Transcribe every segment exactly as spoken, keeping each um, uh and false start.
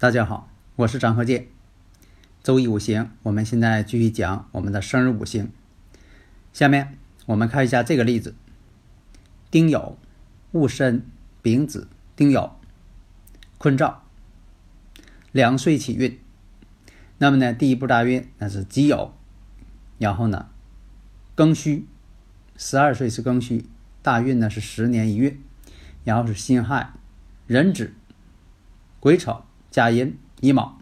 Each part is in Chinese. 大家好，我是张鹤健。周易五行，我们现在继续讲我们的生日五行。下面我们看一下这个例子：丁酉、戊申、丙子、丁酉，坤兆，两岁起运。那么呢，第一步大运那是己酉，然后呢，庚戌，十二岁是庚戌，大运呢是十年一运，然后是辛亥、壬子、癸丑。甲寅、乙卯。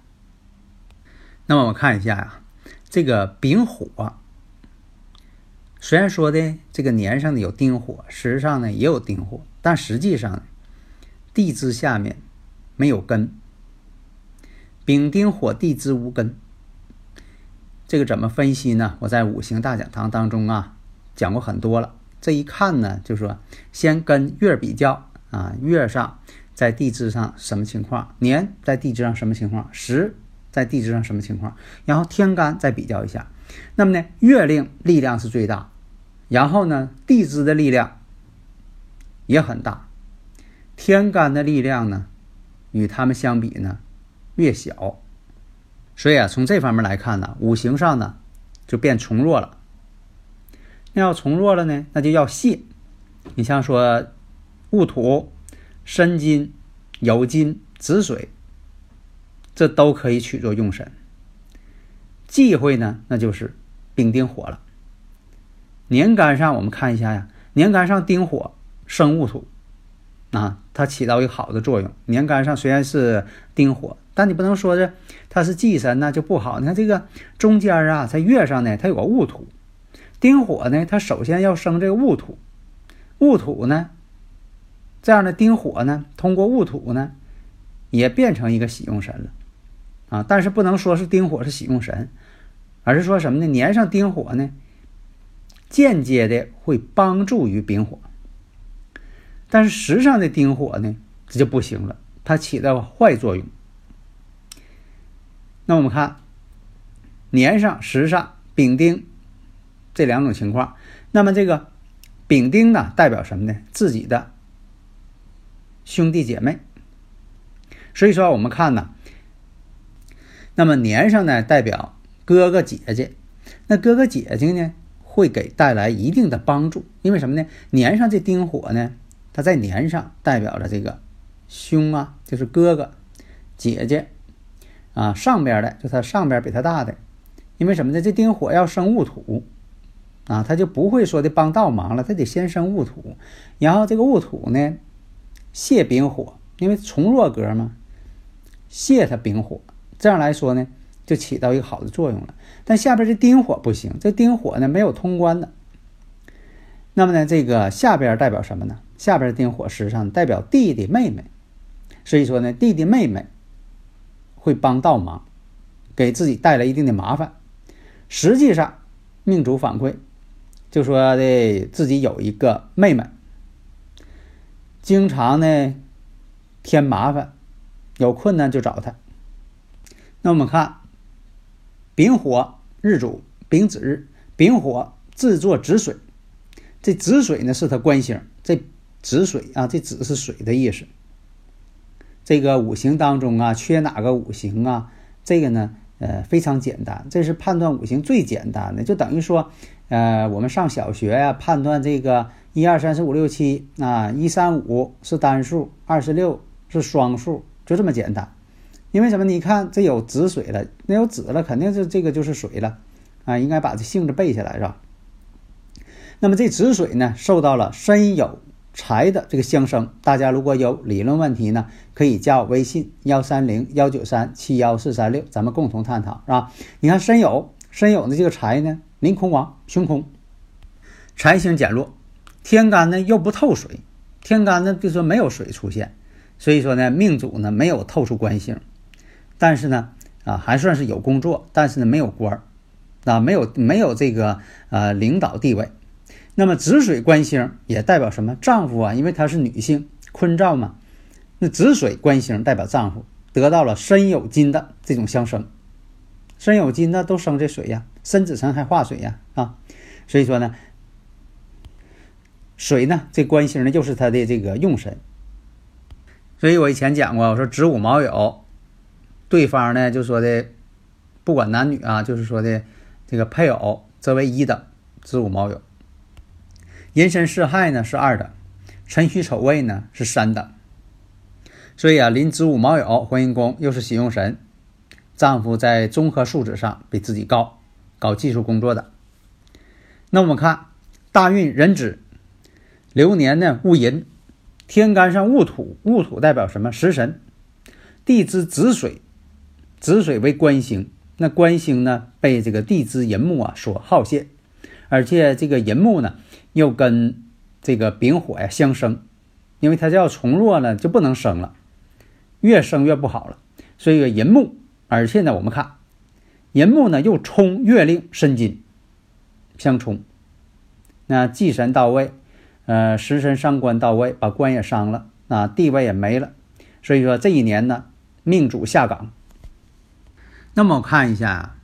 那么我们看一下呀、啊，这个丙火，虽然说的这个年上的有丁火，时实上呢也有丁火，但实际上地支下面没有根，丙丁火地支无根。这个怎么分析呢？我在五行大讲堂当中啊讲过很多了。这一看呢，就说先跟月比较啊，月上。在地支上什么情况，年在地支上什么情况，时在地支上什么情况，然后天干再比较一下。那么呢，月令力量是最大，然后呢地支的力量也很大，天干的力量呢与他们相比呢越小。所以啊，从这方面来看呢，五行上呢就变从弱了。那要从弱了呢，那就要泄。你像说戊土、申金、酉金、子水，这都可以取作用神。忌讳呢，那就是丙丁火了。年干上我们看一下呀，年干上丁火生戊土啊，它起到一个好的作用。年干上虽然是丁火，但你不能说这它是忌神呢就不好。你看这个中间啊，在月上呢它有个戊土，丁火呢它首先要生这个戊土，戊土呢这样的丁火呢通过戊土呢也变成一个喜用神了啊，但是不能说是丁火是喜用神，而是说什么呢，年上丁火呢间接的会帮助于丙火，但是时上的丁火呢这就不行了，它起到坏作用。那我们看年上时上丙丁这两种情况。那么这个丙丁呢代表什么呢，自己的兄弟姐妹。所以说我们看呢，那么年上呢代表哥哥姐姐，那哥哥姐姐呢会给带来一定的帮助，因为什么呢，年上这丁火呢它在年上代表了这个兄啊，就是哥哥姐姐啊，上边的就他上边比他大的。因为什么呢，这丁火要生戊土啊，他就不会说的帮倒忙了，他得先生戊土，然后这个戊土呢泄丙火，因为从弱格嘛，泄它丙火，这样来说呢就起到一个好的作用了。但下边这丁火不行，这丁火呢没有通关的。那么呢这个下边代表什么呢，下边丁火时上代表弟弟妹妹，所以说呢弟弟妹妹会帮倒忙，给自己带来一定的麻烦。实际上命主反馈就说的自己有一个妹妹经常呢添麻烦，有困难就找他。那我们看丙火日主丙子日，丙火制作子水，这子水呢是他官星，这子水啊，这子是水的意思。这个五行当中啊缺哪个五行啊，这个呢呃非常简单，这是判断五行最简单的，就等于说呃我们上小学呀、啊、判断这个一二三四五六七啊，一三五是单数，二十六是双数，就这么简单。因为什么？你看这有子水了，那有子了，肯定是这个就是水了啊，应该把这性质背下来是吧？那么这子水呢，受到了申酉财的这个相生。大家如果有理论问题呢，可以加我微信幺三零幺九三七幺四三六，咱们共同探讨啊。你看申酉身酉的这个财呢临空亡，凶空，财星减弱，天干呢又不透水，天干呢就说没有水出现，所以说呢命主呢没有透出官星，但是呢啊还算是有工作，但是呢没有官啊，没有没有这个呃领导地位。那么子水官星也代表什么？丈夫啊，因为她是女性，坤兆嘛，那子水官星代表丈夫得到了身酉金的这种相生，身酉金呢都生这水呀，申子辰还化水呀啊，所以说呢水呢这官星呢就是他的这个用神。所以我以前讲过，我说子午卯酉对方呢就说的不管男女啊，就是说的这个配偶则为一的子午卯酉，寅申巳亥呢是二的，辰戌丑未呢是三的，所以啊临子午卯酉婚姻宫又是喜用神，丈夫在综合素质上比自己高，搞技术工作的。那我们看大运壬子，流年呢戊寅，天干上戊土，戊土代表什么？食神，地支子水，子水为官星，那官星呢被这个地支寅木啊所耗泄，而且这个寅木呢又跟这个丙火呀、啊、相生，因为它叫从弱呢就不能生了，越生越不好了，所以寅木，而且呢我们看寅木呢又冲月令申金相冲，那忌神到位，呃食神伤官到位，把官也伤了啊，地位也没了，所以说这一年呢命主下岗。那么我看一下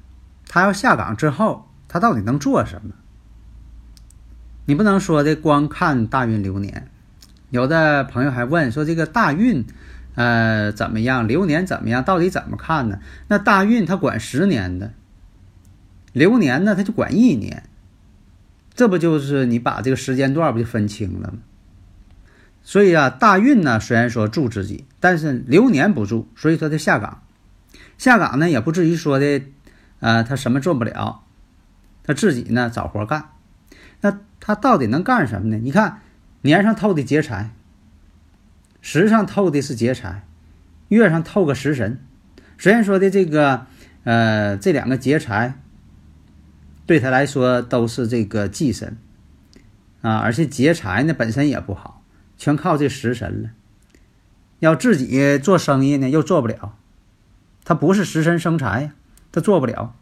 他要下岗之后他到底能做什么，你不能说的光看大运流年。有的朋友还问说这个大运呃怎么样，流年怎么样，到底怎么看呢？那大运他管十年的，流年呢他就管一年，这不就是你把这个时间段不就分清了吗？所以啊大运呢虽然说助自己，但是流年不助，所以说他下岗。下岗呢也不至于说的呃他什么做不了，他自己呢找活干。那他到底能干什么呢？你看年上透的劫财，时上透的是劫财，月上透个食神，虽然说的这个呃这两个劫财对他来说都是这个忌神啊，而且劫财呢本身也不好，全靠这食神了。要自己做生意呢又做不了，他不是食神生财呀，他做不了。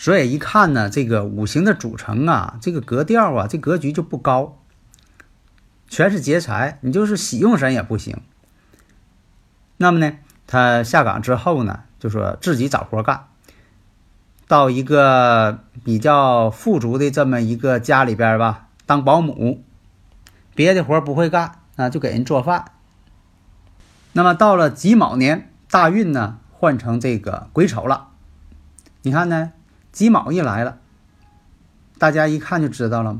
所以一看呢这个五行的组成啊，这个格调啊，这格局就不高，全是劫财，你就是喜用神也不行。那么呢他下岗之后呢就说自己找活干，到一个比较富足的这么一个家里边吧当保姆，别的活不会干啊，就给人做饭。那么到了己卯年，大运呢换成这个癸丑了，你看呢己卯一来了，大家一看就知道了，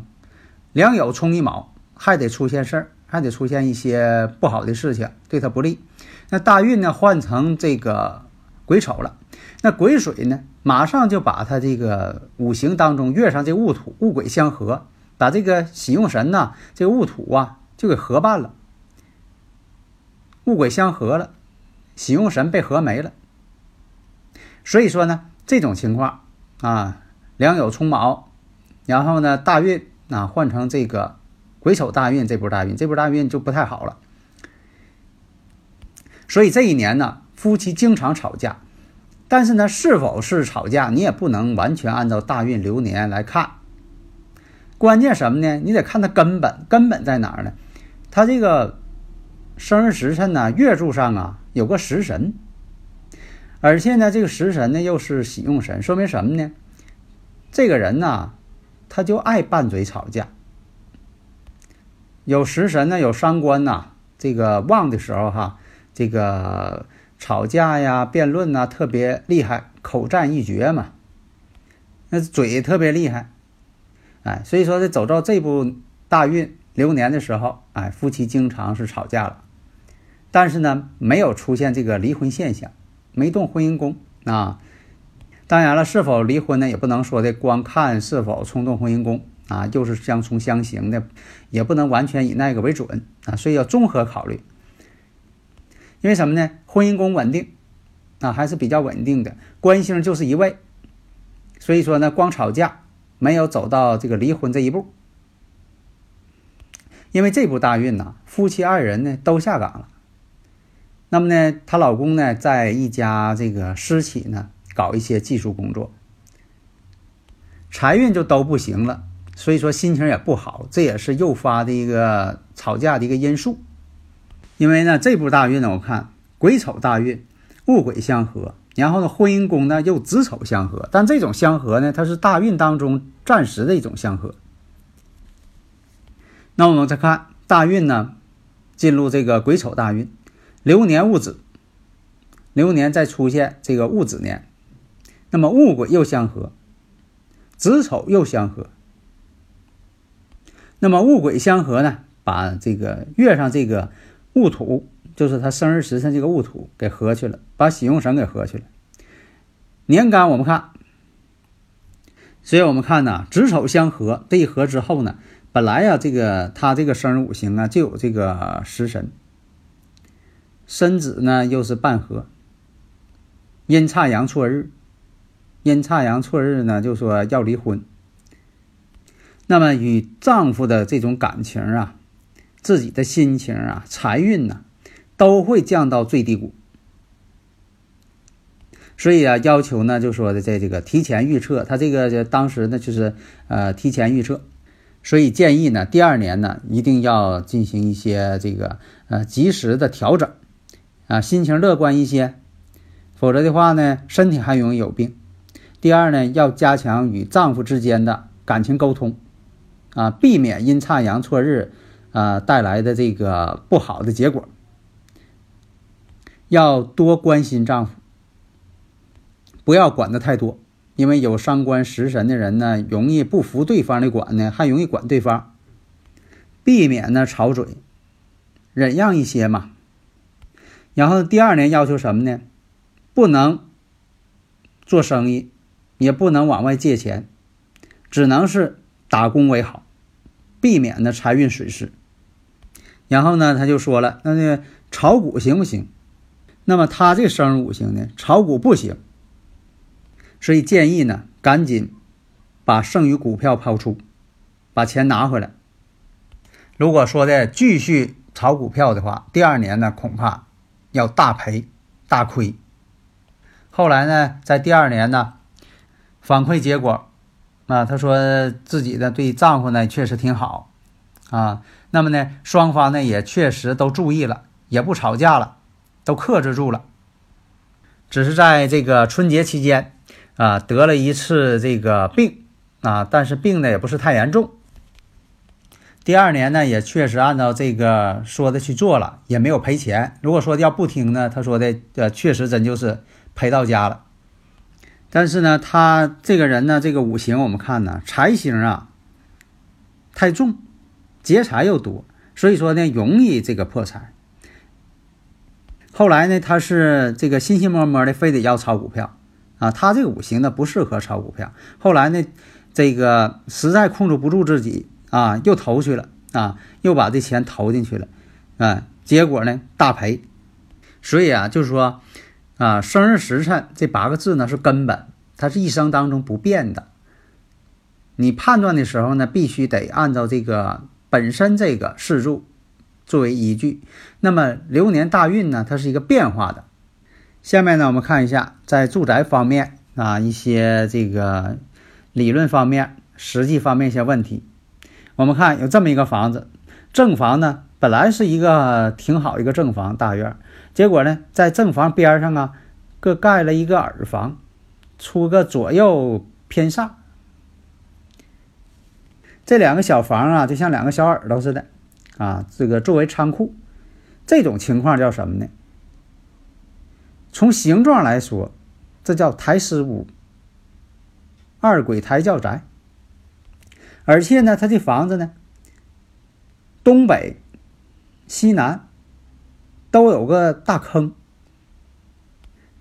两酉冲一卯，还得出现事儿，还得出现一些不好的事情，对他不利。那大运呢换成这个癸丑了，那癸水呢马上就把他这个五行当中月上这戊土戊癸相合，把这个喜用神呢这个戊土啊就给合办了，戊癸相合了，喜用神被合没了。所以说呢这种情况啊，两酉冲卯，然后呢大运啊换成这个癸丑大运，这波大运这波大运就不太好了。所以这一年呢夫妻经常吵架，但是呢是否是吵架你也不能完全按照大运流年来看，关键什么呢？你得看它根本，根本在哪儿呢？它这个生日时辰呢月柱上啊有个食神，而且呢这个食神呢又是喜用神，说明什么呢？这个人呢他就爱拌嘴吵架，有食神呢有伤官呐、啊，这个旺的时候哈，这个吵架呀辩论呐、啊、特别厉害，口战一绝嘛，那嘴特别厉害，哎，所以说这走到这部大运流年的时候，哎，夫妻经常是吵架了，但是呢没有出现这个离婚现象，没动婚姻宫啊。当然了是否离婚呢也不能说的光看是否冲动婚姻宫啊，又是相冲相刑的，也不能完全以那个为准啊，所以要综合考虑。因为什么呢？婚姻宫稳定啊，还是比较稳定的，官星就是一位，所以说呢，光吵架没有走到这个离婚这一步。因为这步大运呢，夫妻二人呢都下岗了。那么呢，她老公呢在一家这个私企呢搞一些技术工作，财运就都不行了，所以说心情也不好，这也是诱发的一个吵架的一个因素。因为呢，这步大运呢，我看癸丑大运，戊癸相合，然后呢，婚姻宫呢又子丑相合，但这种相合呢，它是大运当中暂时的一种相合。那我们再看大运呢，进入这个癸丑大运，流年戊子，流年再出现这个戊子年，那么戊癸又相合，子丑又相合。那么戊癸相合呢，把这个月上这个戊土，就是他生日时辰这个戊土给合去了，把喜用神给合去了。年干我们看，所以我们看呢，子丑相合，这一合之后呢，本来呀、啊，这个他这个生日五行啊，就有这个食神，申子呢又是半合，阴差阳错日，阴差阳错日呢就说要离婚。那么与丈夫的这种感情啊，自己的心情啊，财运呢、啊，都会降到最低谷。所以啊，要求呢就说的在这个提前预测，他这个当时呢就是呃提前预测。所以建议呢，第二年呢，一定要进行一些这个呃及时的调整，啊，心情乐观一些，否则的话呢，身体还容易有病。第二呢，要加强与丈夫之间的感情沟通，啊，避免阴差阳错日啊带来的这个不好的结果。要多关心丈夫，不要管得太多。因为有伤官食神的人呢，容易不服对方的管呢，还容易管对方，避免呢吵嘴，忍让一些嘛。然后第二年要求什么呢？不能做生意，也不能往外借钱，只能是打工为好，避免呢财运损失。然后呢，他就说了，那那炒股行不行？那么他这生日五行呢，炒股不行。所以建议呢，赶紧把剩余股票抛出，把钱拿回来。如果说的继续炒股票的话，第二年呢恐怕要大赔大亏。后来呢，在第二年呢，反馈结果啊，她说自己的对丈夫呢确实挺好啊，那么呢双方呢也确实都注意了，也不吵架了，都克制住了，只是在这个春节期间。啊，得了一次这个病啊，但是病呢也不是太严重。第二年呢，也确实按照这个说的去做了，也没有赔钱。如果说要不听呢，他说的呃，确实真就是赔到家了。但是呢，他这个人呢，这个五行我们看呢，财星啊太重，劫财又多，所以说呢，容易这个破财。后来呢，他是这个心心摸摸的，非得要炒股票。啊，他这个五行呢不适合炒股票。后来呢，这个实在控制不住自己啊，又投去了啊，又把这钱投进去了，啊，结果呢大赔。所以啊，就是说啊，生日时辰这八个字呢是根本，它是一生当中不变的。你判断的时候呢，必须得按照这个本身这个四柱作为依据。那么流年大运呢，它是一个变化的。下面呢，我们看一下在住宅方面啊一些这个理论方面、实际方面一些问题。我们看有这么一个房子，正房呢本来是一个挺好一个正房大院，结果呢在正房边上啊各盖了一个耳房，出个左右偏煞。这两个小房啊就像两个小耳朵似的啊，这个作为仓库。这种情况叫什么呢？从形状来说，这叫抬尸屋，二鬼抬轿宅。而且呢，它这房子呢，东北、西南都有个大坑，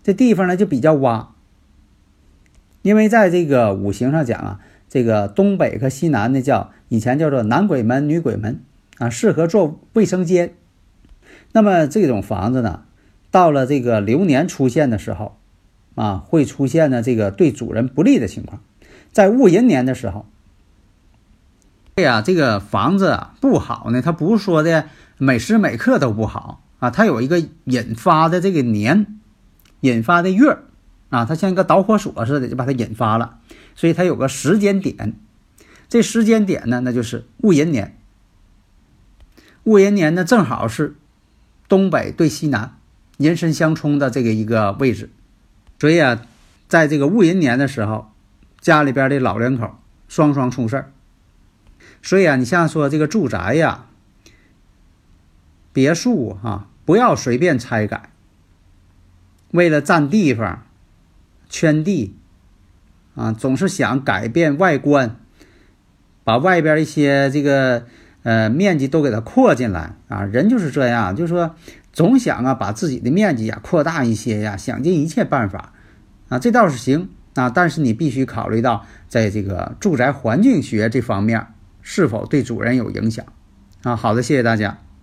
这地方呢就比较洼。因为在这个五行上讲啊，这个东北和西南呢叫以前叫做男鬼门、女鬼门啊，适合做卫生间。那么这种房子呢，到了这个流年出现的时候，啊，会出现呢这个对主人不利的情况。在戊寅年的时候，对呀、啊，这个房子不好呢，它不是说的每时每刻都不好啊，它有一个引发的这个年，引发的月啊，它像一个导火索似的，就把它引发了，所以它有个时间点。这时间点呢，那就是戊寅年。戊寅年呢，正好是东北对西南，寅申相冲的这个一个位置，所以啊，在这个戊寅年的时候，家里边的老两口双双出事儿。所以啊，你像说这个住宅呀、别墅啊，不要随便拆改，为了占地方、圈地啊，总是想改变外观，把外边一些这个呃面积都给它扩进来啊。人就是这样，就是说总想啊把自己的面积呀、啊、扩大一些呀、啊，想尽一切办法啊，这倒是行啊，但是你必须考虑到在这个住宅环境学这方面是否对主人有影响啊。好的，谢谢大家。